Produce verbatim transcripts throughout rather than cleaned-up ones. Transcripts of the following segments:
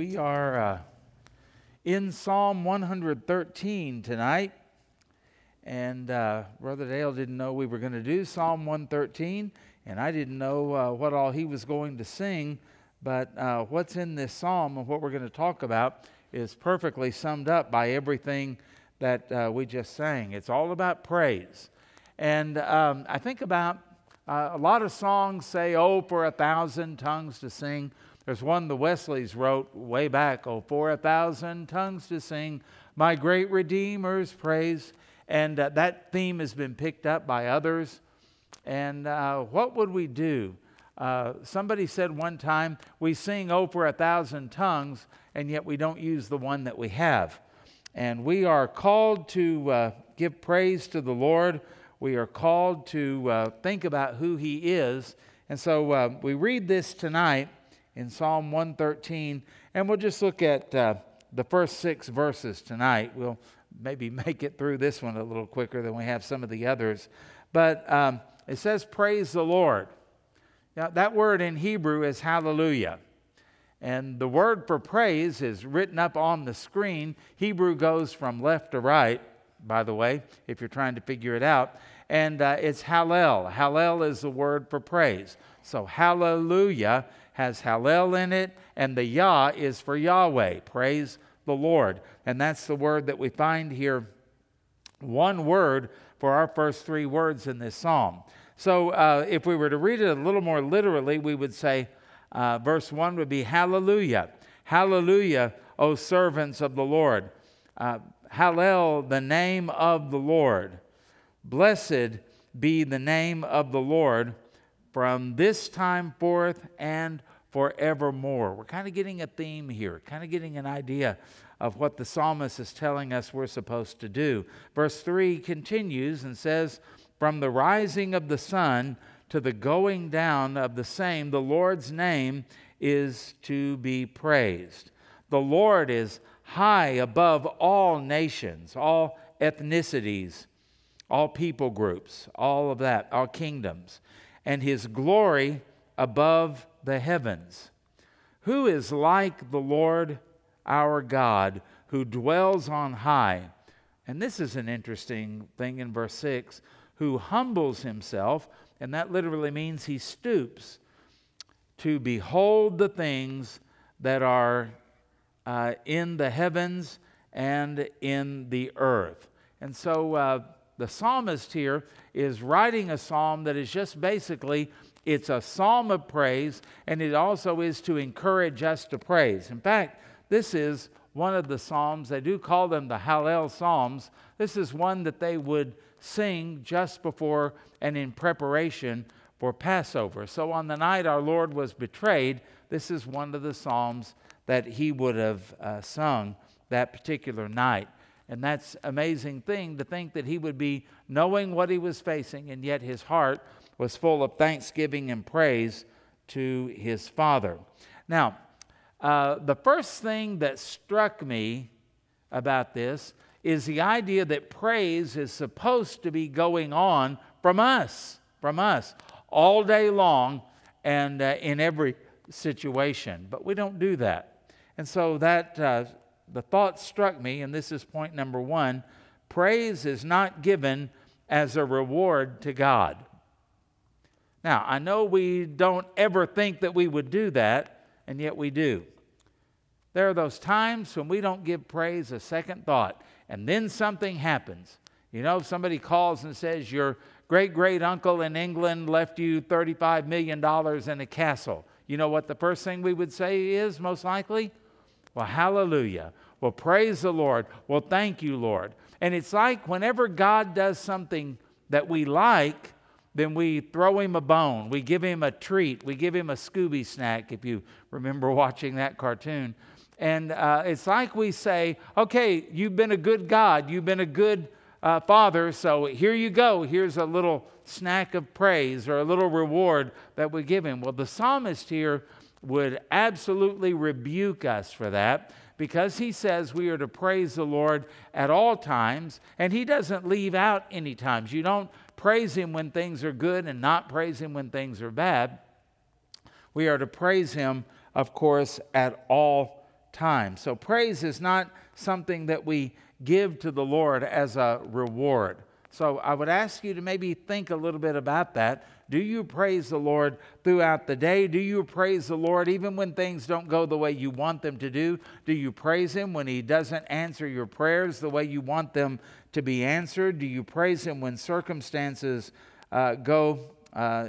We are uh, in Psalm one hundred thirteen tonight, and uh, Brother Dale didn't know we were going to do Psalm one thirteen, and I didn't know uh, what all he was going to sing, but uh, what's in this psalm and what we're going to talk about is perfectly summed up by everything that uh, we just sang. It's all about praise. And um, I think about uh, a lot of songs say, oh, for a thousand tongues to sing. There's one the Wesleys wrote way back, oh, for a thousand tongues to sing my great Redeemer's praise. And uh, that theme has been picked up by others. And uh, what would we do? Uh, somebody said one time, we sing, oh, for a thousand tongues, and yet we don't use the one that we have. And we are called to uh, give praise to the Lord. We are called to uh, think about who He is. And so uh, we read this tonight in Psalm one thirteen, and we'll just look at uh, the first six verses tonight. We'll maybe make it through this one a little quicker than we have some of the others. But um, it says, praise the Lord. Now, that word in Hebrew is hallelujah. And the word for praise is written up on the screen. Hebrew goes from left to right, by the way, if you're trying to figure it out. And uh, it's hallel. Hallel is the word for praise. So hallelujah has hallel in it, and the Yah is for Yahweh. Praise the Lord. And that's the word that we find here, one word for our first three words in this psalm. So uh, if we were to read it a little more literally, we would say, Uh, verse one would be hallelujah. Hallelujah, O servants of the Lord. Uh, Hallel, the name of the Lord. Blessed be the name of the Lord from this time forth and forevermore. We're kind of getting a theme here, kind of getting an idea of what the psalmist is telling us we're supposed to do. Verse three continues and says, from the rising of the sun to the going down of the same, the Lord's name is to be praised. The Lord is high above all nations, all ethnicities, all people groups, all of that, all kingdoms, and His glory above the heavens. Who is like the Lord our God, who dwells on high? And this is an interesting thing in verse six, who humbles Himself. And that literally means He stoops to behold the things that are uh, in the heavens and in the earth. And so uh, the psalmist here is writing a psalm that is just basically, it's a psalm of praise, and it also is to encourage us to praise. In fact, this is one of the psalms, they do call them the Hallel Psalms. This is one that they would sing just before and in preparation for Passover. So on the night our Lord was betrayed, this is one of the psalms that He would have uh, sung that particular night. And that's an amazing thing to think that He would be knowing what He was facing, and yet His heart was full of thanksgiving and praise to His Father. Now, uh, the first thing that struck me about this is the idea that praise is supposed to be going on from us, from us, all day long and uh, in every situation. But we don't do that. And so that uh, the thought struck me, and this is point number one, praise is not given as a reward to God. Now, I know we don't ever think that we would do that, and yet we do. There are those times when we don't give praise a second thought, and then something happens. You know, if somebody calls and says, your great-great-uncle in England left you thirty-five million dollars in a castle, you know what the first thing we would say is, most likely? Well, hallelujah. Well, praise the Lord. Well, thank you, Lord. And it's like whenever God does something that we like, then we throw Him a bone. We give Him a treat. We give Him a Scooby snack, if you remember watching that cartoon. And uh, it's like we say, okay, you've been a good God. You've been a good uh, Father, so here you go. Here's a little snack of praise or a little reward that we give Him. Well, the psalmist here would absolutely rebuke us for that, because he says we are to praise the Lord at all times, and he doesn't leave out any times. You don't praise Him when things are good and not praise Him when things are bad. We are to praise Him, of course, at all time. So praise is not something that we give to the Lord as a reward. So I would ask you to maybe think a little bit about that. Do you praise the Lord throughout the day? Do you praise the Lord even when things don't go the way you want them to do? Do you praise Him when He doesn't answer your prayers the way you want them to be answered? Do you praise Him when circumstances uh, go uh,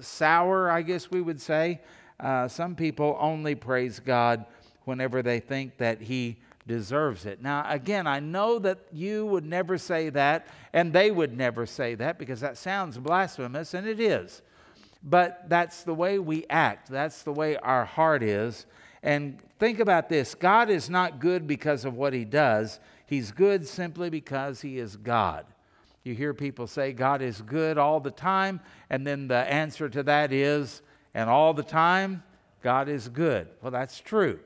sour, I guess we would say? Uh, some people only praise God whenever they think that He deserves it. Now, again, I know that you would never say that, and they would never say that, because that sounds blasphemous, and it is. But that's the way we act. That's the way our heart is. And think about this. God is not good because of what He does. He's good simply because He is God. You hear people say God is good all the time, and then the answer to that is, and all the time, God is good. Well, that's true.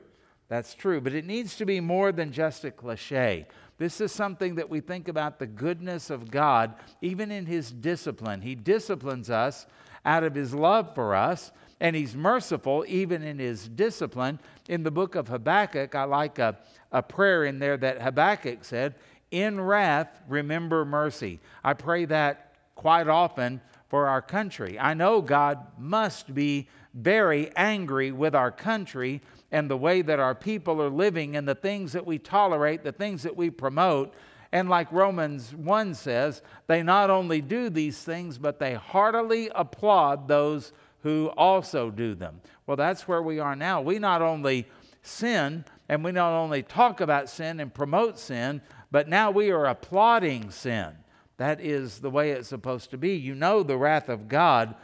That's true, but it needs to be more than just a cliche. This is something that we think about the goodness of God, even in His discipline. He disciplines us out of His love for us, and He's merciful even in His discipline. In the book of Habakkuk, I like a, a prayer in there that Habakkuk said, "In wrath, remember mercy." I pray that quite often for our country. I know God must be very angry with our country and the way that our people are living and the things that we tolerate, the things that we promote. And like Romans one says, they not only do these things, but they heartily applaud those who also do them. Well, that's where we are now. We not only sin, and we not only talk about sin and promote sin, but now we are applauding sin. That is the way it's supposed to be. You know, the wrath of God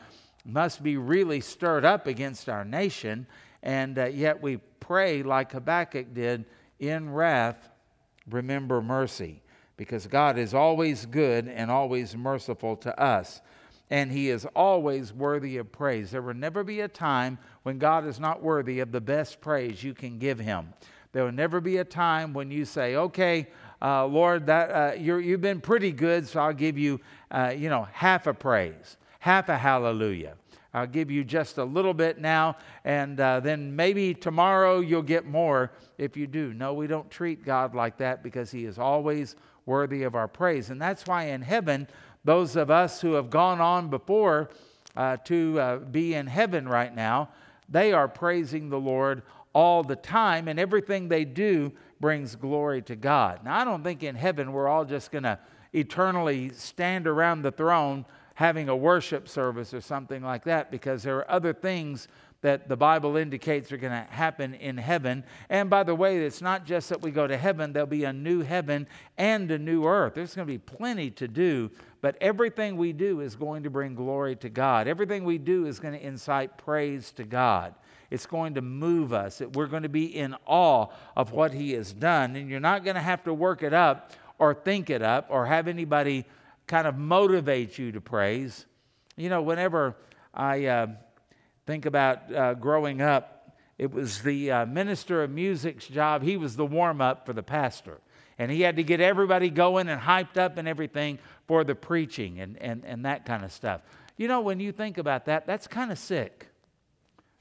must be really stirred up against our nation. And uh, yet we pray like Habakkuk did, in wrath, remember mercy. Because God is always good and always merciful to us. And He is always worthy of praise. There will never be a time when God is not worthy of the best praise you can give Him. There will never be a time when you say, okay, uh, Lord, that uh, you're, you've been pretty good, so I'll give you, uh, you know, half a praise, half a hallelujah. I'll give you just a little bit now, and uh, then maybe tomorrow you'll get more if you do. No, we don't treat God like that, because He is always worthy of our praise. And that's why in heaven, those of us who have gone on before uh, to uh, be in heaven right now, they are praising the Lord all the time, and everything they do brings glory to God. Now, I don't think in heaven we're all just going to eternally stand around the throne having a worship service or something like that, because there are other things that the Bible indicates are going to happen in heaven. And by the way, it's not just that we go to heaven. There'll be a new heaven and a new earth. There's going to be plenty to do, but everything we do is going to bring glory to God. Everything we do is going to incite praise to God. It's going to move us. We're going to be in awe of what He has done, and you're not going to have to work it up or think it up or have anybody kind of motivate you to praise. You know, whenever I uh, think about uh, growing up, it was the uh, minister of music's job. He was the warm-up for the pastor. And he had to get everybody going and hyped up and everything for the preaching and, and, and that kind of stuff. You know, when you think about that, that's kind of sick.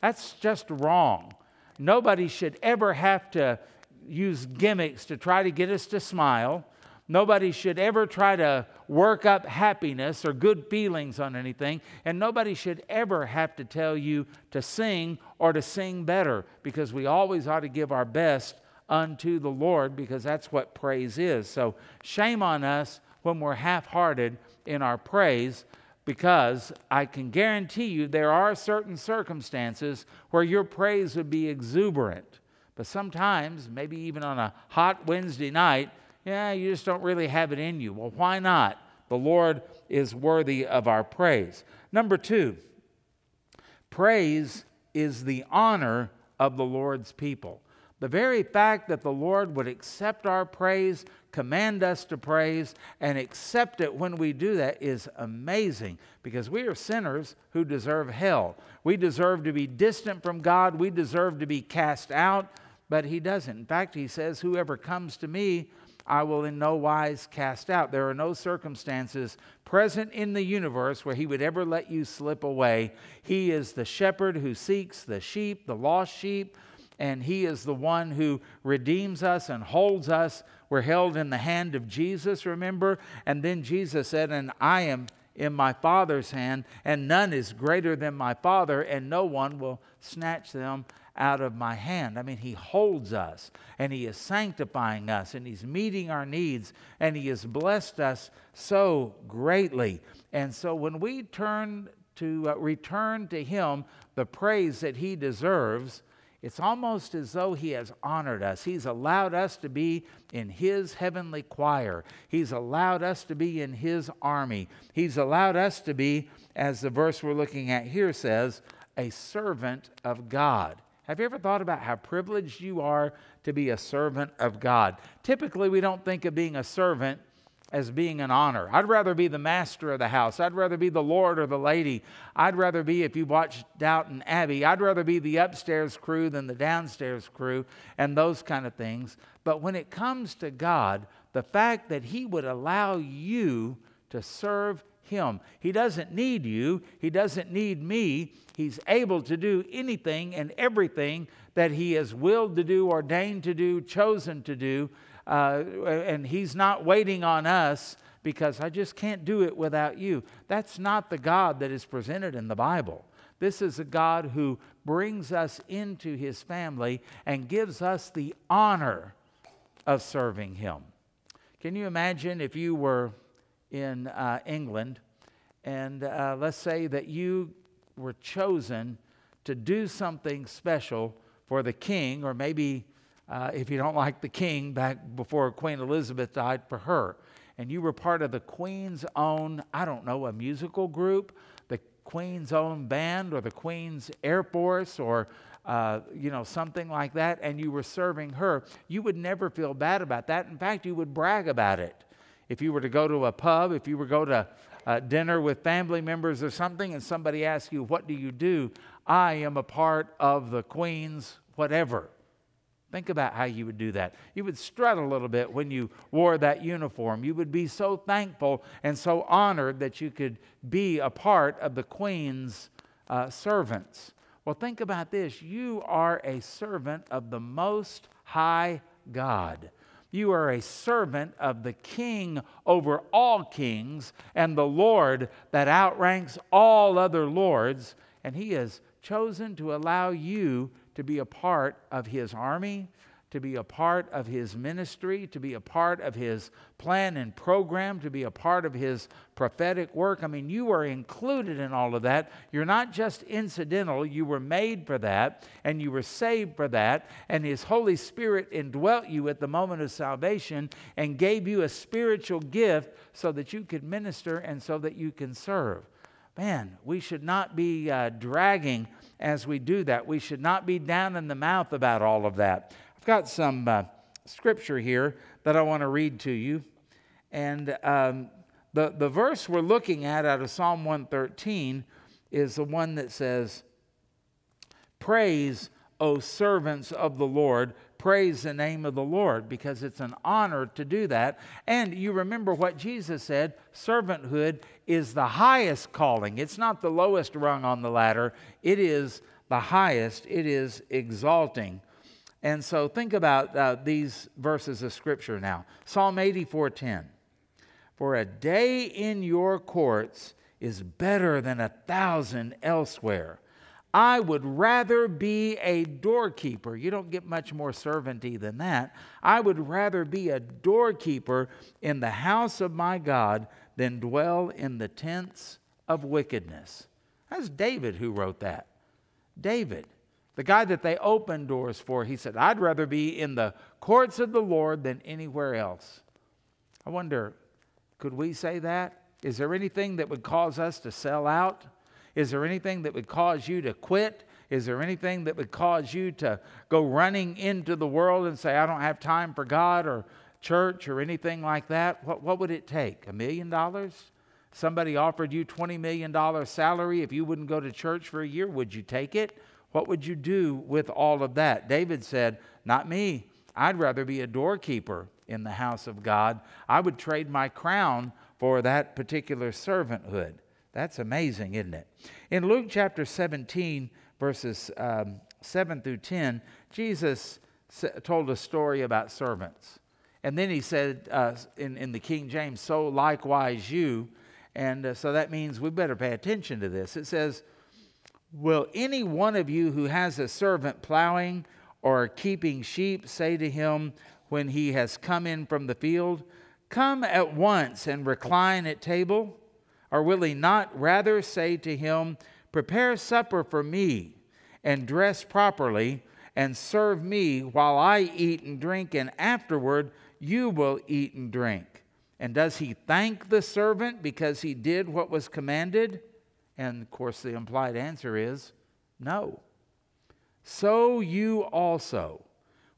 That's just wrong. Nobody should ever have to use gimmicks to try to get us to smile. Nobody should ever try to work up happiness or good feelings on anything. And nobody should ever have to tell you to sing or to sing better, because we always ought to give our best unto the Lord, because that's what praise is. So shame on us when we're half-hearted in our praise, because I can guarantee you there are certain circumstances where your praise would be exuberant. But sometimes, maybe even on a hot Wednesday night, yeah, you just don't really have it in you. Well, why not? The Lord is worthy of our praise. Number two, praise is the honor of the Lord's people. The very fact that the Lord would accept our praise, command us to praise, and accept it when we do that is amazing, because we are sinners who deserve hell. We deserve to be distant from God. We deserve to be cast out, but He doesn't. In fact, He says, whoever comes to me, I will in no wise cast out. There are no circumstances present in the universe where He would ever let you slip away. He is the shepherd who seeks the sheep, the lost sheep, and He is the one who redeems us and holds us. We're held in the hand of Jesus, remember? And then Jesus said, and I am in my Father's hand, and none is greater than my Father, and no one will snatch them out of my hand. I mean, He holds us, and He is sanctifying us, and He's meeting our needs, and He has blessed us so greatly. And so when we turn to uh, return to Him the praise that He deserves, it's almost as though He has honored us. He's allowed us to be in His heavenly choir. He's allowed us to be in His army. He's allowed us to be, as the verse we're looking at here says, a servant of God. Have you ever thought about how privileged you are to be a servant of God? Typically, we don't think of being a servant as being an honor. I'd rather be the master of the house. I'd rather be the lord or the lady. I'd rather be, if you watch Downton Abbey, I'd rather be the upstairs crew than the downstairs crew and those kind of things. But when it comes to God, the fact that He would allow you to serve Him. He doesn't need you. He doesn't need me. He's able to do anything and everything that He is willed to do, ordained to do, chosen to do. Uh, and He's not waiting on us because I just can't do it without you. That's not the God that is presented in the Bible. This is a God who brings us into His family and gives us the honor of serving Him. Can you imagine if you were in uh, England and uh, let's say that you were chosen to do something special for the king, or maybe Uh, if you don't like the king, back before Queen Elizabeth died, for her. And you were part of the Queen's own, I don't know, a musical group, the Queen's own band, or the Queen's Air Force, or, uh, you know, something like that. And you were serving her. You would never feel bad about that. In fact, you would brag about it. If you were to go to a pub, if you were to go to uh, dinner with family members or something, and somebody asks you, what do you do? I am a part of the Queen's whatever. Think about how you would do that. You would strut a little bit when you wore that uniform. You would be so thankful and so honored that you could be a part of the Queen's uh, servants. Well, think about this. You are a servant of the Most High God. You are a servant of the King over all kings and the Lord that outranks all other lords. And He has chosen to allow you to be a part of His army, to be a part of His ministry, to be a part of His plan and program, to be a part of His prophetic work. I mean, you are included in all of that. You're not just incidental. You were made for that, and you were saved for that, and His Holy Spirit indwelt you at the moment of salvation and gave you a spiritual gift so that you could minister and so that you can serve. Man, we should not be uh, dragging as we do that. We should not be down in the mouth about all of that. I've got some uh, scripture here that I want to read to you. And um, the, the verse we're looking at out of Psalm one thirteen is the one that says, praise, O servants of the Lord, praise the name of the Lord, because it's an honor to do that. And you remember what Jesus said, servanthood is the highest calling. It's not the lowest rung on the ladder. It is the highest. It is exalting. And so think about uh, these verses of Scripture now. Psalm eighty-four ten. For a day in your courts is better than a thousand elsewhere. I would rather be a doorkeeper. You don't get much more servanty than that. I would rather be a doorkeeper in the house of my God than dwell in the tents of wickedness. That's David who wrote that. David, the guy that they opened doors for, he said, I'd rather be in the courts of the Lord than anywhere else. I wonder, could we say that? Is there anything that would cause us to sell out? Is there anything that would cause you to quit? Is there anything that would cause you to go running into the world and say, I don't have time for God or church or anything like that? What, what would it take? A million dollars? Somebody offered you twenty million dollars salary. If you wouldn't go to church for a year, would you take it? What would you do with all of that? David said, not me. I'd rather be a doorkeeper in the house of God. I would trade my crown for that particular servanthood. That's amazing, isn't it? In Luke chapter seventeen, verses um, seven through ten, Jesus told a story about servants. And then he said uh, in, in the King James, so likewise you. And uh, so that means we better pay attention to this. It says, will any one of you who has a servant plowing or keeping sheep say to him when he has come in from the field, come at once and recline at table? Or will he not rather say to him, prepare supper for me and dress properly and serve me while I eat and drink, and afterward you will eat and drink? And does he thank the servant because he did what was commanded? And, of course, the implied answer is no. So you also,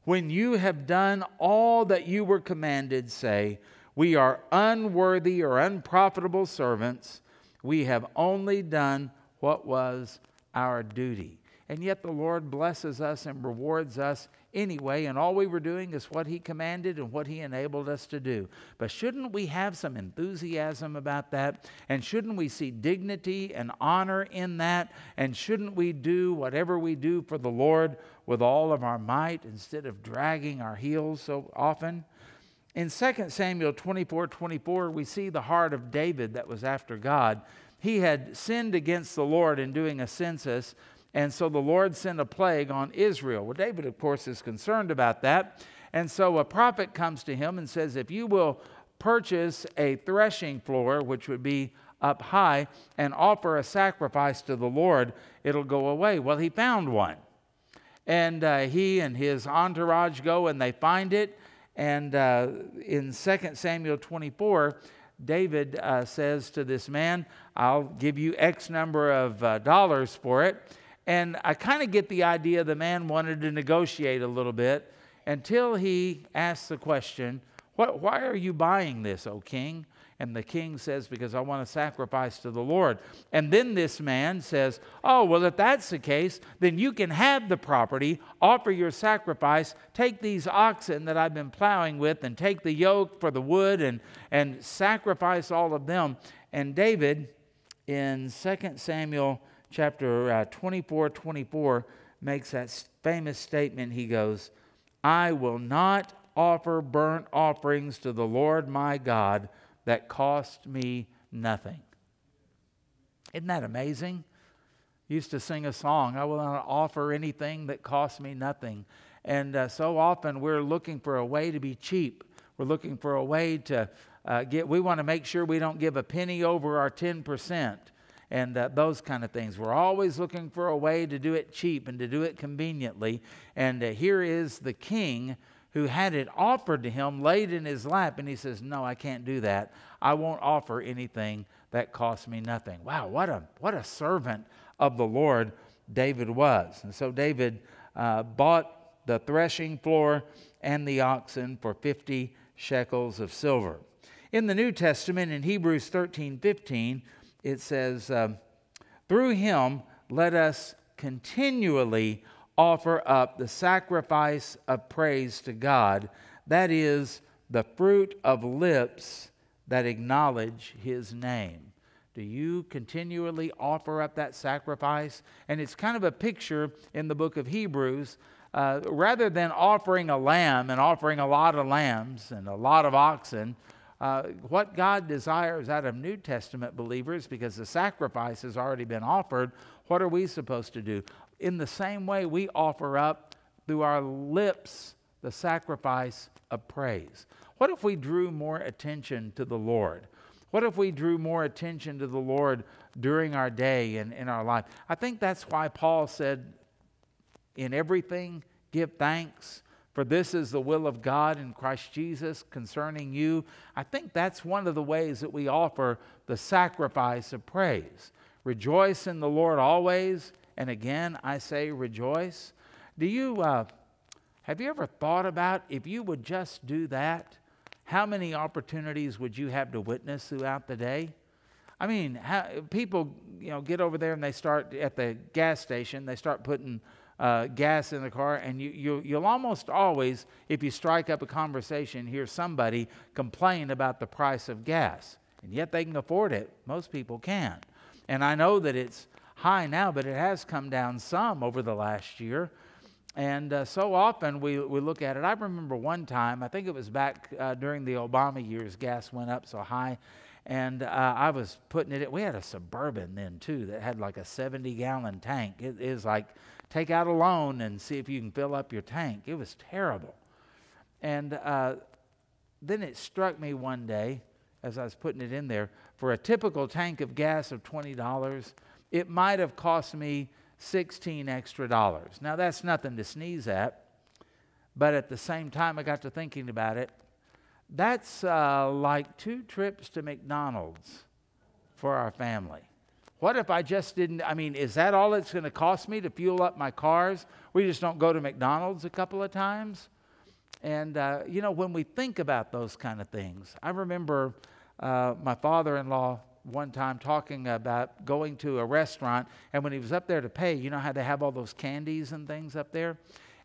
when you have done all that you were commanded, say, we are unworthy or unprofitable servants. We have only done what was our duty. And yet the Lord blesses us and rewards us anyway, and all we were doing is what He commanded and what He enabled us to do. But shouldn't we have some enthusiasm about that? And shouldn't we see dignity and honor in that? And shouldn't we do whatever we do for the Lord with all of our might instead of dragging our heels so often? In Second Samuel twenty-four twenty-four, we see the heart of David that was after God. He had sinned against the Lord in doing a census, and so the Lord sent a plague on Israel. Well, David, of course, is concerned about that. And so a prophet comes to him and says, if you will purchase a threshing floor, which would be up high, and offer a sacrifice to the Lord, it'll go away. Well, he found one. And uh, he and his entourage go and they find it. And uh, in Second Samuel twenty-four, David uh, says to this man, I'll give you X number of uh, dollars for it. And I kind of get the idea the man wanted to negotiate a little bit until he asks the question, what, why are you buying this, O king? And the king says, because I want to sacrifice to the Lord. And then this man says, oh, well, if that's the case, then you can have the property, offer your sacrifice, take these oxen that I've been plowing with and take the yoke for the wood and, and sacrifice all of them. And David, in Second Samuel chapter twenty-four twenty-four, makes that famous statement. He goes, I will not offer burnt offerings to the Lord my God that cost me nothing. Isn't that amazing? I used to sing a song, I will not offer anything that cost me nothing. And uh, so often we're looking for a way to be cheap. We're looking for a way to uh, get, we want to make sure we don't give a penny over our ten percent. And uh, those kind of things. We're always looking for a way to do it cheap and to do it conveniently. And uh, here is the king who had it offered to him, laid in his lap. And he says, no, I can't do that. I won't offer anything that costs me nothing. Wow, what a, what a servant of the Lord David was. And so David uh, bought the threshing floor and the oxen for fifty shekels of silver. In the New Testament, in Hebrews thirteen fifteen, it says, um, through him let us continually offer up the sacrifice of praise to God, that is, the fruit of lips that acknowledge his name. Do you continually offer up that sacrifice? And it's kind of a picture in the book of Hebrews. Uh, rather than offering a lamb and offering a lot of lambs and a lot of oxen, Uh, what God desires out of New Testament believers, because the sacrifice has already been offered, what are we supposed to do? In the same way, we offer up through our lips the sacrifice of praise. What if we drew more attention to the Lord? What if we drew more attention to the Lord during our day and in our life? I think that's why Paul said, in everything, give thanks. For this is the will of God in Christ Jesus concerning you. I think that's one of the ways that we offer the sacrifice of praise. Rejoice in the Lord always. And again, I say rejoice. Do you, uh, have you ever thought about if you would just do that, how many opportunities would you have to witness throughout the day? I mean, how, people, you know, get over there and they start at the gas station, they start putting Uh, gas in the car, and you, you, you'll almost always, if you strike up a conversation, hear somebody complain about the price of gas. And yet they can afford it. Most people can. And I know that it's, high now, but it has come down some over the last year. And uh, so often we, we look at it. I remember one time, I think it was back uh, during the Obama years, gas went up so high. And uh, I was putting it in. We had a Suburban then, too, that had like a seventy-gallon tank. It is like take out a loan and see if you can fill up your tank. It was terrible. And uh, then it struck me one day as I was putting it in there, for a typical tank of gas of twenty dollars, it might have cost me sixteen extra dollars. Now, that's nothing to sneeze at, but at the same time, I got to thinking about it. That's uh, like two trips to McDonald's for our family. What if I just didn't? I mean, is that all it's going to cost me to fuel up my cars? We just don't go to McDonald's a couple of times. And, uh, you know, when we think about those kind of things, I remember uh, my father-in-law one time talking about going to a restaurant. And when he was up there to pay, you know how they have all those candies and things up there?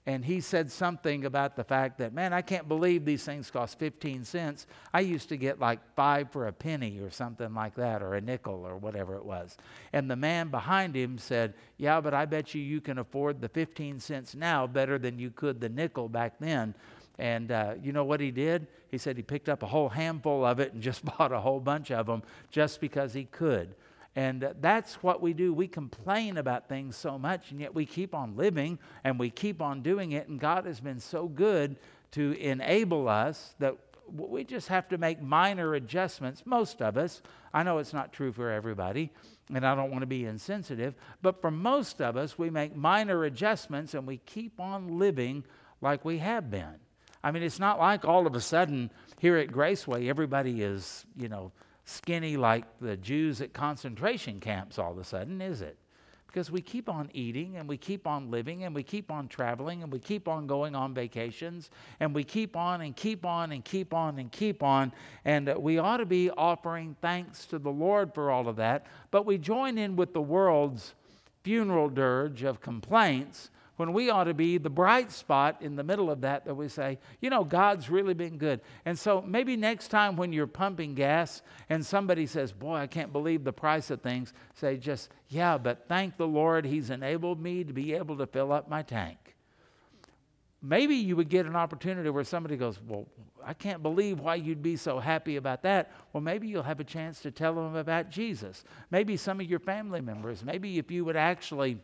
And he said something about the fact that, man, I can't believe these things cost fifteen cents. I used to get like five for a penny or something like that, or a nickel or whatever it was. And the man behind him said, yeah, but I bet you you can afford the fifteen cents now better than you could the nickel back then. And uh, you know what he did? He said he picked up a whole handful of it and just bought a whole bunch of them just because he could. And that's what we do. We complain about things so much, and yet we keep on living, and we keep on doing it. And God has been so good to enable us that we just have to make minor adjustments, most of us. I know it's not true for everybody, and I don't want to be insensitive, but for most of us, we make minor adjustments, and we keep on living like we have been. I mean, it's not like all of a sudden here at Graceway, everybody is, you know, skinny like the Jews at concentration camps all of a sudden, is it? Because we keep on eating, and we keep on living, and we keep on traveling, and we keep on going on vacations, and we keep on and keep on and keep on and keep on. And we ought to be offering thanks to the Lord for all of that. But we join in with the world's funeral dirge of complaints when we ought to be the bright spot in the middle of that, that we say, you know, God's really been good. And so maybe next time when you're pumping gas and somebody says, boy, I can't believe the price of things, say just, yeah, but thank the Lord, he's enabled me to be able to fill up my tank. Maybe you would get an opportunity where somebody goes, well, I can't believe why you'd be so happy about that. Well, maybe you'll have a chance to tell them about Jesus. Maybe some of your family members, maybe if you would actually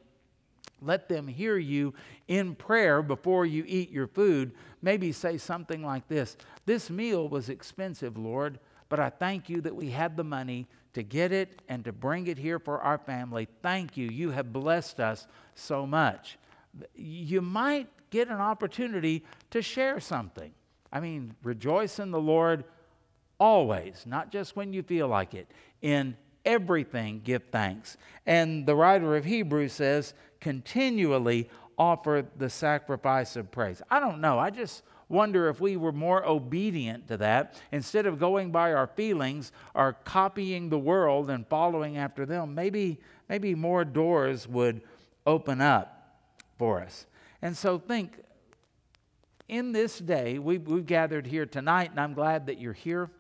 let them hear you in prayer before you eat your food. Maybe say something like this. This meal was expensive, Lord, but I thank you that we had the money to get it and to bring it here for our family. Thank you. You have blessed us so much. You might get an opportunity to share something. I mean, rejoice in the Lord always, not just when you feel like it. In everything, give thanks. And the writer of Hebrews says, continually offer the sacrifice of praise. I don't know. I just wonder if we were more obedient to that. Instead of going by our feelings or copying the world and following after them, maybe, maybe more doors would open up for us. And so think, in this day, we've, we've gathered here tonight, and I'm glad that you're here,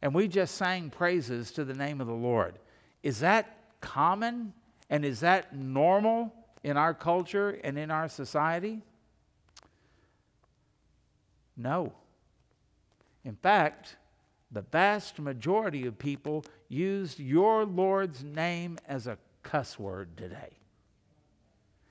and we just sang praises to the name of the Lord. Is that common? And is that normal in our culture and in our society? No. In fact, the vast majority of people used your Lord's name as a cuss word today.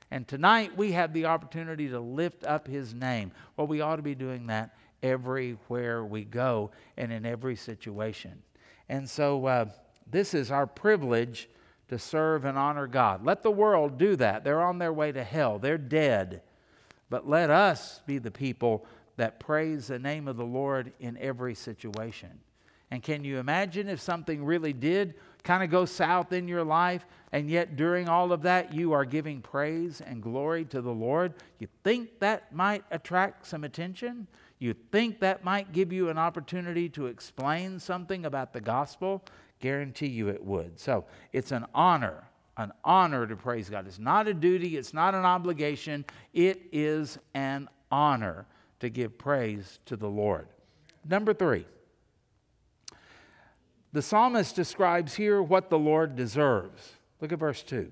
And tonight we have the opportunity to lift up his name. Well, we ought to be doing that everywhere we go and in every situation. And so uh, this is our privilege to serve and honor God. Let the world do that. They're on their way to hell. They're dead. But let us be the people that praise the name of the Lord in every situation. And can you imagine if something really did kind of go south in your life, and yet during all of that you are giving praise and glory to the Lord? You think that might attract some attention? You think that might give you an opportunity to explain something about the gospel? Guarantee you it would. So it's an honor, an honor to praise God. It's not a duty. It's not an obligation. It is an honor to give praise to the Lord. Number three, the psalmist describes here what the Lord deserves. Look at verse two.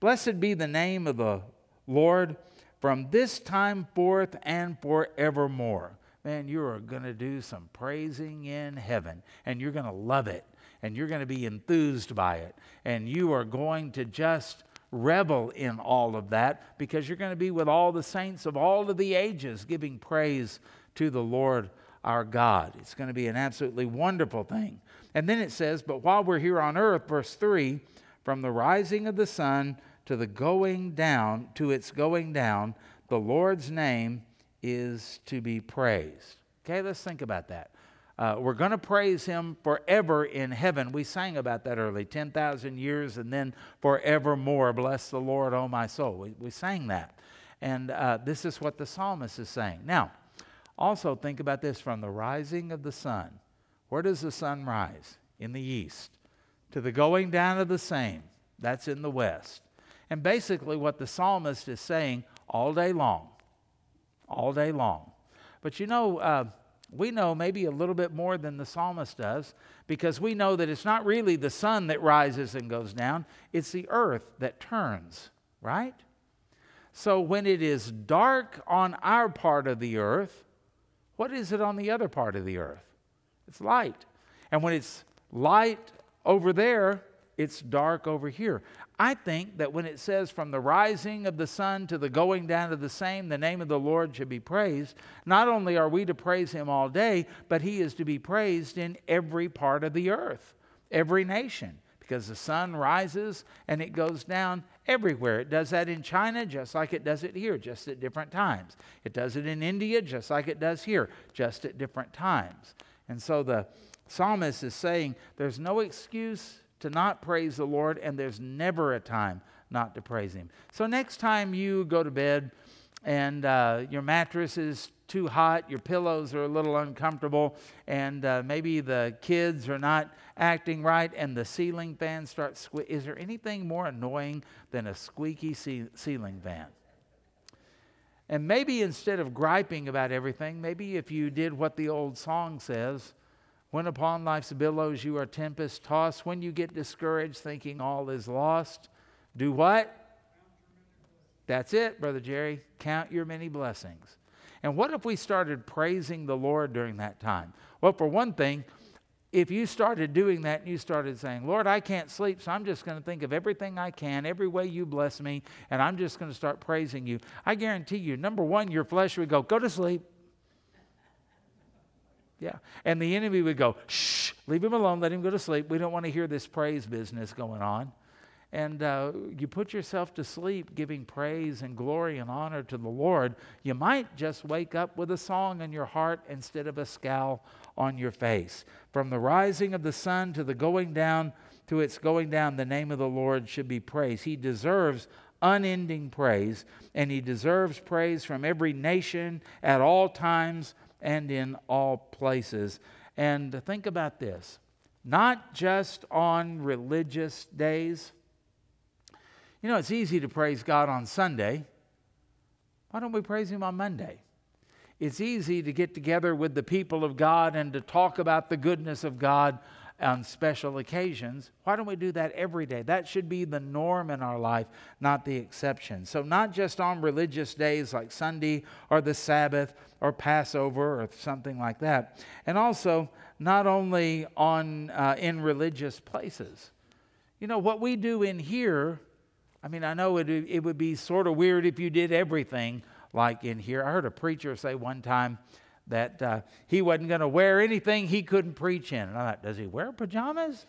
Blessed be the name of the Lord from this time forth and forevermore. Man, you are going to do some praising in heaven, and you're going to love it, and you're going to be enthused by it, and you are going to just revel in all of that, because you're going to be with all the saints of all of the ages giving praise to the Lord our God. It's going to be an absolutely wonderful thing. And then it says, but while we're here on earth, verse three, from the rising of the sun to the going down, to its going down, the Lord's name is to be praised. Okay, let's think about that. Uh, we're going to praise him forever in heaven. We sang about that early, ten thousand years and then forevermore. Bless the Lord, O my soul. We, we sang that. And uh, this is what the psalmist is saying. Now, also think about this, from the rising of the sun. Where does the sun rise? In the east. To the going down of the same. That's in the west. And basically what the psalmist is saying all day long. All day long. But you know, uh, we know maybe a little bit more than the psalmist does, because we know that it's not really the sun that rises and goes down. It's the earth that turns, right? So when it is dark on our part of the earth, what is it on the other part of the earth? It's light. And when it's light over there, it's dark over here. I think that when it says from the rising of the sun to the going down of the same, the name of the Lord should be praised. Not only are we to praise him all day, but he is to be praised in every part of the earth, every nation, because the sun rises and it goes down everywhere. It does that in China just like it does it here, just at different times. It does it in India just like it does here, just at different times. And so the psalmist is saying there's no excuse to not praise the Lord, and there's never a time not to praise him. So next time you go to bed and uh, your mattress is too hot, your pillows are a little uncomfortable, and uh, maybe the kids are not acting right, and the ceiling fan starts squeaking. Is there anything more annoying than a squeaky ce- ceiling fan? And maybe instead of griping about everything, maybe if you did what the old song says, when upon life's billows you are tempest tossed, when you get discouraged thinking all is lost, do what? That's it, Brother Jerry. Count your many blessings. And what if we started praising the Lord during that time? Well, for one thing, if you started doing that and you started saying, Lord, I can't sleep, so I'm just going to think of everything I can, every way you bless me, and I'm just going to start praising you. I guarantee you, number one, your flesh would go, go to sleep. Yeah, and the enemy would go, shh, leave him alone, let him go to sleep. We don't want to hear this praise business going on. And uh, you put yourself to sleep giving praise and glory and honor to the Lord. You might just wake up with a song in your heart instead of a scowl on your face. From the rising of the sun to the going down, to its going down, the name of the Lord should be praised. He deserves unending praise, and he deserves praise from every nation at all times and in all places. And think about this, not just on religious days. You know, it's easy to praise God on Sunday. Why don't we praise him on Monday? It's easy to get together with the people of God and to talk about the goodness of God on special occasions. Why don't we do that every day? That should be the norm in our life, not the exception. So not just on religious days like Sunday or the Sabbath or Passover or something like that. And also not only on uh, in religious places. You know, what we do in here, I mean, I know it, it would be sort of weird if you did everything like in here. I heard a preacher say one time that uh, he wasn't going to wear anything he couldn't preach in. And I thought, does he wear pajamas?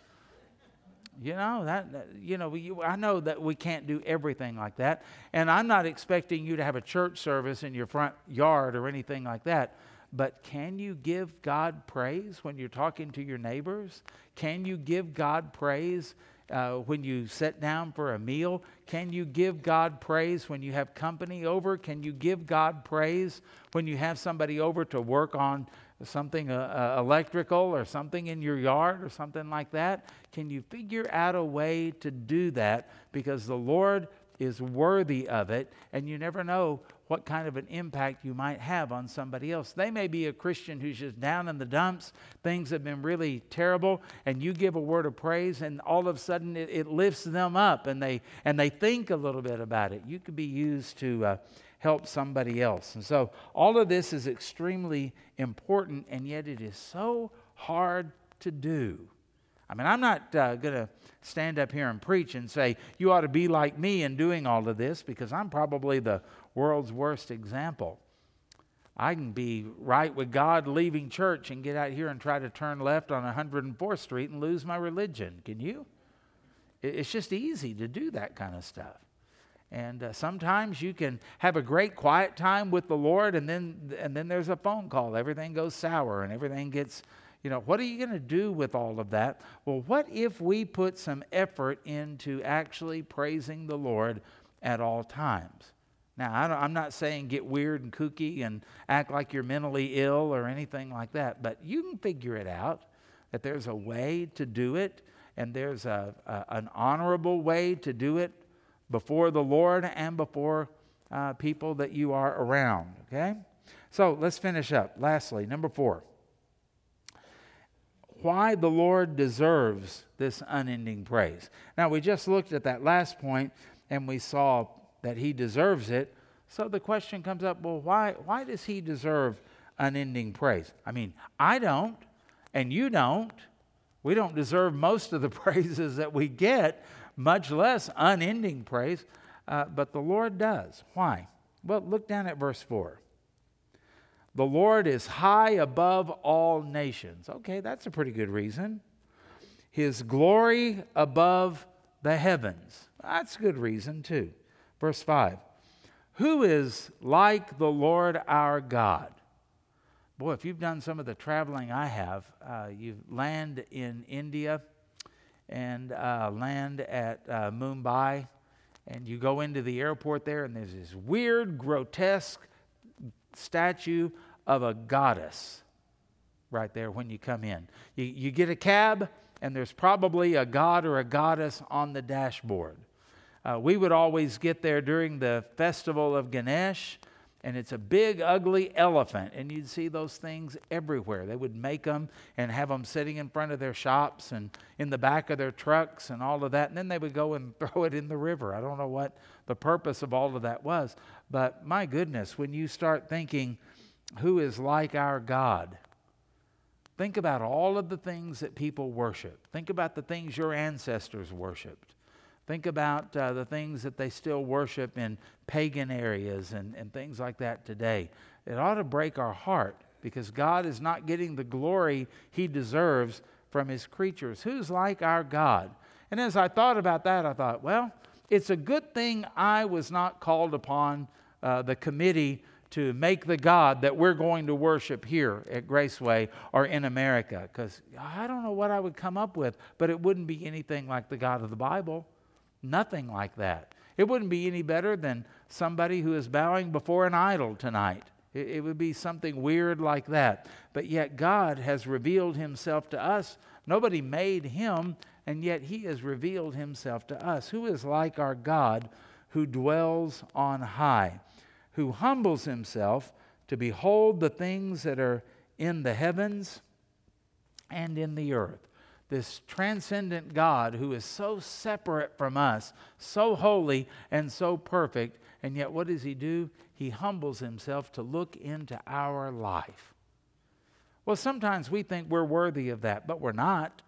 You know, that, that you know, we, I know that we can't do everything like that. And I'm not expecting you to have a church service in your front yard or anything like that. But can you give God praise when you're talking to your neighbors? Can you give God praise Uh, when you sit down for a meal? Can you give God praise when you have company over? Can you give God praise when you have somebody over to work on something uh, uh, electrical or something in your yard or something like that? Can you figure out a way to do that? Because the Lord is worthy of it, and you never know what kind of an impact you might have on somebody else. They may be a Christian who's just down in the dumps. Things have been really terrible, and you give a word of praise, and all of a sudden it, it lifts them up, and they and they think a little bit about it. You could be used to uh, help somebody else. And so all of this is extremely important, and yet it is so hard to do. I mean, I'm not uh, going to stand up here and preach and say, you ought to be like me in doing all of this, because I'm probably the world's worst example. I can be right with God leaving church and get out here and try to turn left on one oh fourth street and lose my religion. Can you? It's just easy to do that kind of stuff. And uh, sometimes you can have a great quiet time with the Lord, and then and then there's a phone call. Everything goes sour and everything gets... You know, what are you going to do with all of that? Well, what if we put some effort into actually praising the Lord at all times? Now, I don't, I'm not saying get weird and kooky and act like you're mentally ill or anything like that, but you can figure it out that there's a way to do it, and there's a, a, an honorable way to do it before the Lord and before uh, people that you are around, okay? So let's finish up. Lastly, number four. Why the Lord deserves this unending praise. Now, we just looked at that last point, and we saw that he deserves it. So the question comes up, well, why, why does he deserve unending praise? I mean, I don't, and you don't. We don't deserve most of the praises that we get, much less unending praise, uh, but the Lord does. Why? Well, look down at verse four. The Lord is high above all nations. Okay, that's a pretty good reason. His glory above the heavens. That's a good reason too. Verse five. Who is like the Lord our God? Boy, if you've done some of the traveling I have, uh, you land in India and uh, land at uh, Mumbai, and you go into the airport there, and there's this weird, grotesque statue of a goddess right there when you come in. You, you get a cab, and there's probably a god or a goddess on the dashboard. Uh, we would always get there during the festival of Ganesh, and it's a big, ugly elephant, and you'd see those things everywhere. They would make them and have them sitting in front of their shops and in the back of their trucks and all of that, and then they would go and throw it in the river. I don't know what the purpose of all of that was, but my goodness, when you start thinking, who is like our God? Think about all of the things that people worship. Think about the things your ancestors worshiped. Think about uh, the things that they still worship in pagan areas and, and things like that today. It ought to break our heart, because God is not getting the glory he deserves from his creatures. Who's like our God? And as I thought about that, I thought, well, it's a good thing I was not called upon uh, the committee to make the God that we're going to worship here at Graceway or in America, because I don't know what I would come up with, but it wouldn't be anything like the God of the Bible. Nothing like that. It wouldn't be any better than somebody who is bowing before an idol tonight. It, it would be something weird like that. But yet God has revealed himself to us. Nobody made him, and yet he has revealed himself to us. Who is like our God, who dwells on high, who humbles himself to behold the things that are in the heavens and in the earth? This transcendent God who is so separate from us, so holy and so perfect, and yet what does he do? He humbles himself to look into our life. Well, sometimes we think we're worthy of that, but we're not.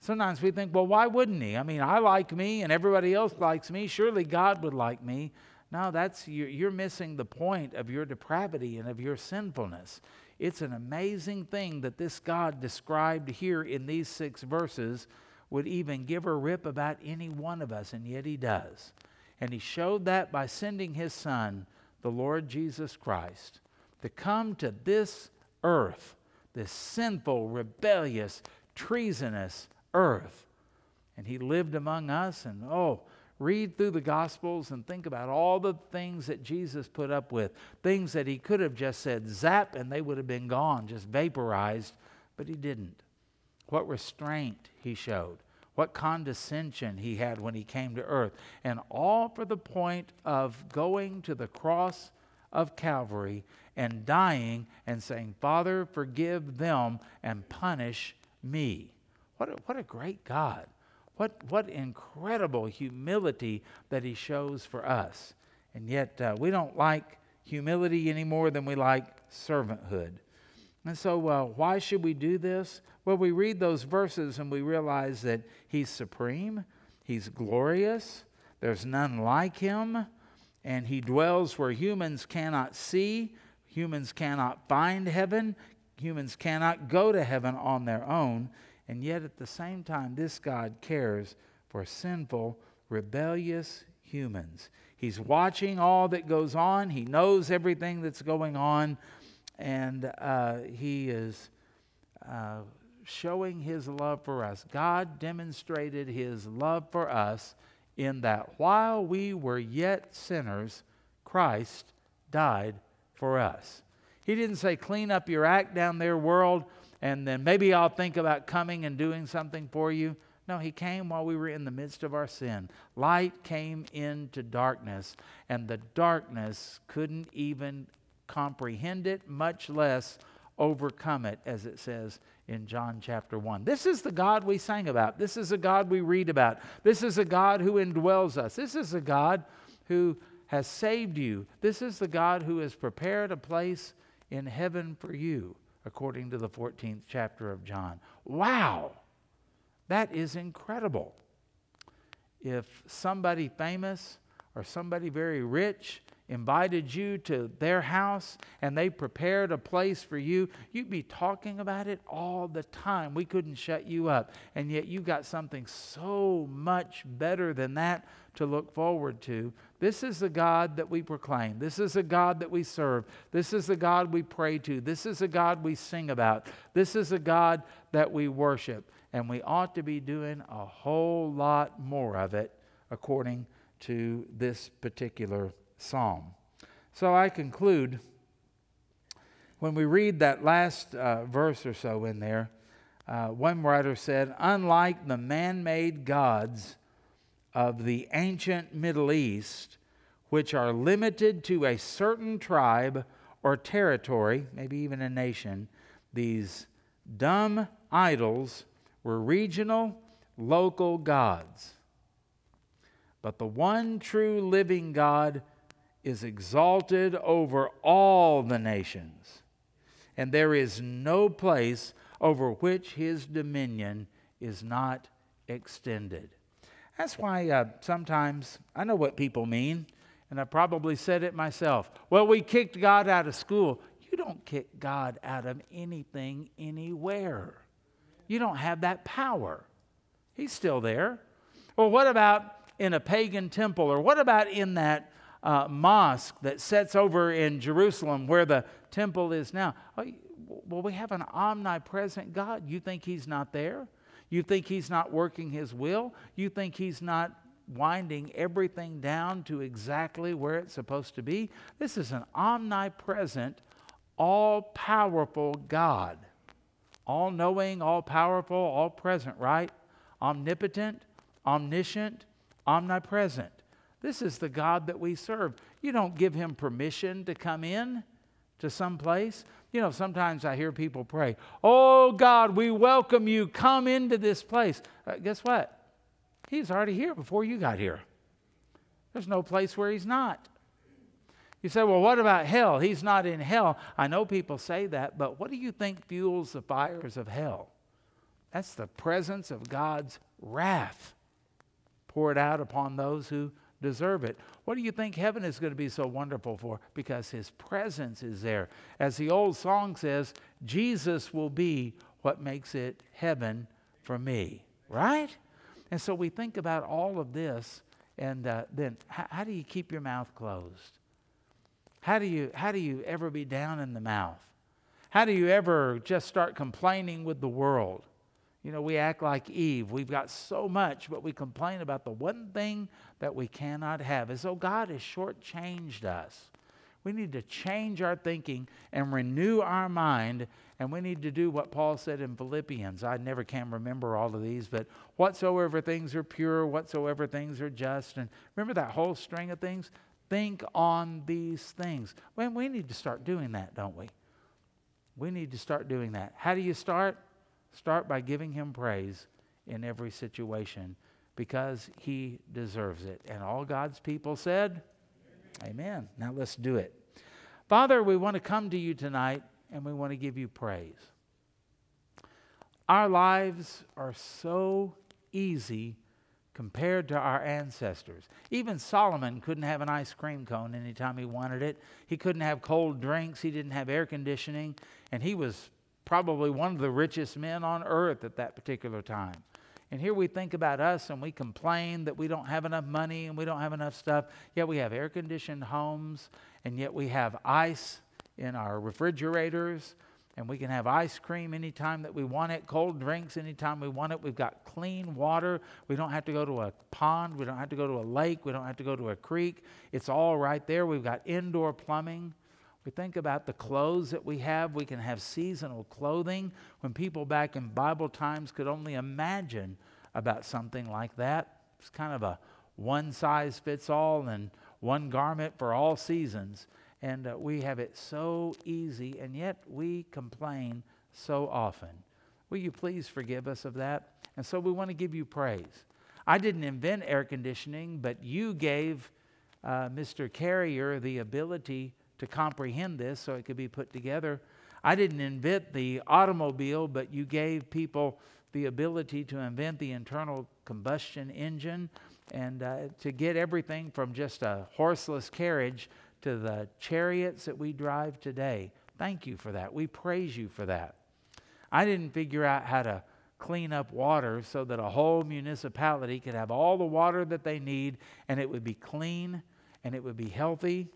Sometimes we think, well, why wouldn't he? I mean, I like me and everybody else likes me. Surely God would like me. No, that's, you're missing the point of your depravity and of your sinfulness. It's an amazing thing that this God described here in these six verses would even give a rip about any one of us, and yet he does. And he showed that by sending his Son, the Lord Jesus Christ, to come to this earth, this sinful, rebellious, treasonous earth. And he lived among us, and oh, read through the Gospels and think about all the things that Jesus put up with, things that he could have just said, zap, and they would have been gone, just vaporized, but he didn't. What restraint he showed, what condescension he had when he came to earth, and all for the point of going to the cross of Calvary and dying and saying, Father, forgive them and punish me. What a, what a great God. What, what incredible humility that he shows for us. And yet uh, we don't like humility any more than we like servanthood. And so uh, why should we do this? Well, we read those verses and we realize that he's supreme, he's glorious, there's none like him, and he dwells where humans cannot see, humans cannot find heaven, humans cannot go to heaven on their own. And yet at the same time, this God cares for sinful, rebellious humans. He's watching all that goes on. He knows everything that's going on. And uh, he is uh, showing his love for us. God demonstrated his love for us in that while we were yet sinners, Christ died for us. He didn't say, clean up your act down there, world, and then maybe I'll think about coming and doing something for you. No, he came while we were in the midst of our sin. Light came into darkness, and the darkness couldn't even comprehend it, much less overcome it, as it says in John chapter one. This is the God we sang about. This is a God we read about. This is a God who indwells us. This is a God who has saved you. This is the God who has prepared a place in heaven for you, according to the fourteenth chapter of John. Wow! That is incredible. If somebody famous or somebody very rich invited you to their house and they prepared a place for you, you'd be talking about it all the time. We couldn't shut you up. And yet you've got something so much better than that to look forward to. This is the God that we proclaim. This is the God that we serve. This is the God we pray to. This is the God we sing about. This is the God that we worship. And we ought to be doing a whole lot more of it according to this particular psalm. So I conclude, when we read that last uh, verse or so in there, uh, one writer said, unlike the man-made gods of the ancient Middle East, which are limited to a certain tribe or territory, maybe even a nation, these dumb idols were regional, local gods. But the one true living God is exalted over all the nations, and there is no place over which his dominion is not extended. That's why uh, sometimes I know what people mean, and I probably said it myself. Well, we kicked God out of school. You don't kick God out of anything, anywhere. You don't have that power. He's still there. Well, what about in a pagan temple, or what about in that Uh, mosque that sets over in Jerusalem where the temple is now? Oh, well, we have an omnipresent God. You think he's not there? You think he's not working his will? You think he's not winding everything down to exactly where it's supposed to be? This is an omnipresent, all-powerful God. All-knowing, all-powerful, all-present, right? Omnipotent, omniscient, omnipresent. This is the God that we serve. You don't give him permission to come in to some place. You know, sometimes I hear people pray, oh God, we welcome you. Come into this place. Uh, guess what? He's already here before you got here. There's no place where he's not. You say, well, what about hell? He's not in hell. I know people say that, but what do you think fuels the fires of hell? That's the presence of God's wrath poured out upon those who deserve it. What do you think heaven is going to be so wonderful for? Because his presence is there. As the old song says, Jesus will be what makes it heaven for me. Right? And so we think about all of this, and uh, then how, how do you keep your mouth closed? How do you, how do you ever be down in the mouth? How do you ever just start complaining with the world? You know, we act like Eve. We've got so much, but we complain about the one thing that we cannot have. As though God has shortchanged us. We need to change our thinking and renew our mind, and we need to do what Paul said in Philippians. I never can remember all of these, but whatsoever things are pure, whatsoever things are just. And remember that whole string of things? think on these things. Man, we need to start doing that, don't we? We need to start doing that. How do you start? Start by giving him praise in every situation, because he deserves it. And all God's people said, amen. Amen. Now let's do it. Father, we want to come to you tonight and we want to give you praise. Our lives are so easy compared to our ancestors. Even Solomon couldn't have an ice cream cone anytime he wanted it. He couldn't have cold drinks. He didn't have air conditioning. And he was probably one of the richest men on earth at that particular time. And here we think about us and we complain that we don't have enough money and we don't have enough stuff. Yet we have air-conditioned homes, and yet we have ice in our refrigerators, and we can have ice cream anytime that we want it, cold drinks anytime we want it. We've got clean water. We don't have to go to a pond. We don't have to go to a lake. We don't have to go to a creek. It's all right there. We've got indoor plumbing. We think about the clothes that we have. We can have seasonal clothing, when people back in Bible times could only imagine about something like that. It's kind of a one size fits all and one garment for all seasons. And uh, we have it so easy, and yet we complain so often. Will you please forgive us of that? And so we want to give you praise. I didn't invent air conditioning, but you gave uh, Mister Carrier the ability to comprehend this so it could be put together. I didn't invent the automobile, but you gave people the ability to invent the internal combustion engine, and uh, to get everything from just a horseless carriage to the chariots that we drive today. Thank you for that. We praise you for that. I didn't figure out how to clean up water so that a whole municipality could have all the water that they need, and it would be clean and it would be healthy.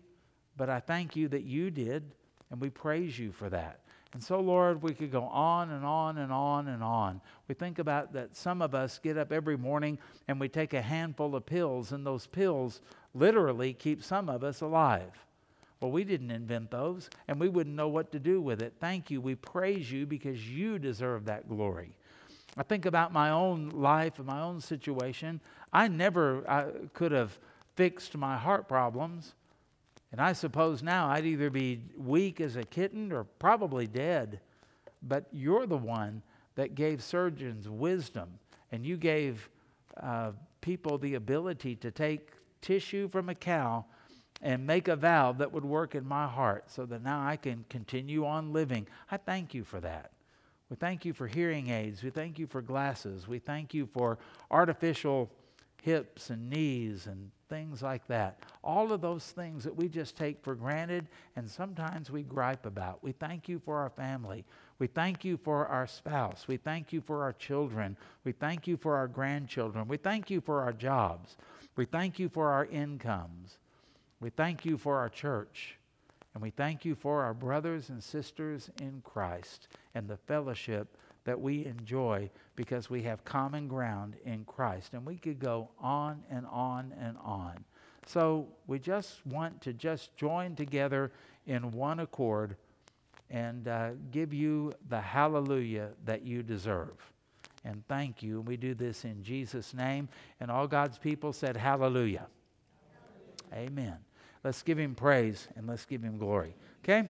But I thank you that you did, and we praise you for that. And so, Lord, we could go on and on and on and on. We think about that some of us get up every morning and we take a handful of pills, and those pills literally keep some of us alive. Well, we didn't invent those, and we wouldn't know what to do with it. Thank you. We praise you because you deserve that glory. I think about my own life and my own situation. I never I could have fixed my heart problems. And I suppose now I'd either be weak as a kitten or probably dead. But you're the one that gave surgeons wisdom. And you gave uh, people the ability to take tissue from a cow and make a valve that would work in my heart so that now I can continue on living. I thank you for that. We thank you for hearing aids. We thank you for glasses. We thank you for artificial hips and knees and things like that. All of those things that we just take for granted and sometimes we gripe about. We thank you for our family. We thank you for our spouse. We thank you for our children. We thank you for our grandchildren. We thank you for our jobs. We thank you for our incomes. We thank you for our church. And we thank you for our brothers and sisters in Christ and the fellowship that we enjoy because we have common ground in Christ. And we could go on and on and on. So we just want to just join together in one accord and uh, give you the hallelujah that you deserve. And thank you. And we do this in Jesus' name. And all God's people said hallelujah. Hallelujah. Amen. Let's give him praise and let's give him glory. Okay?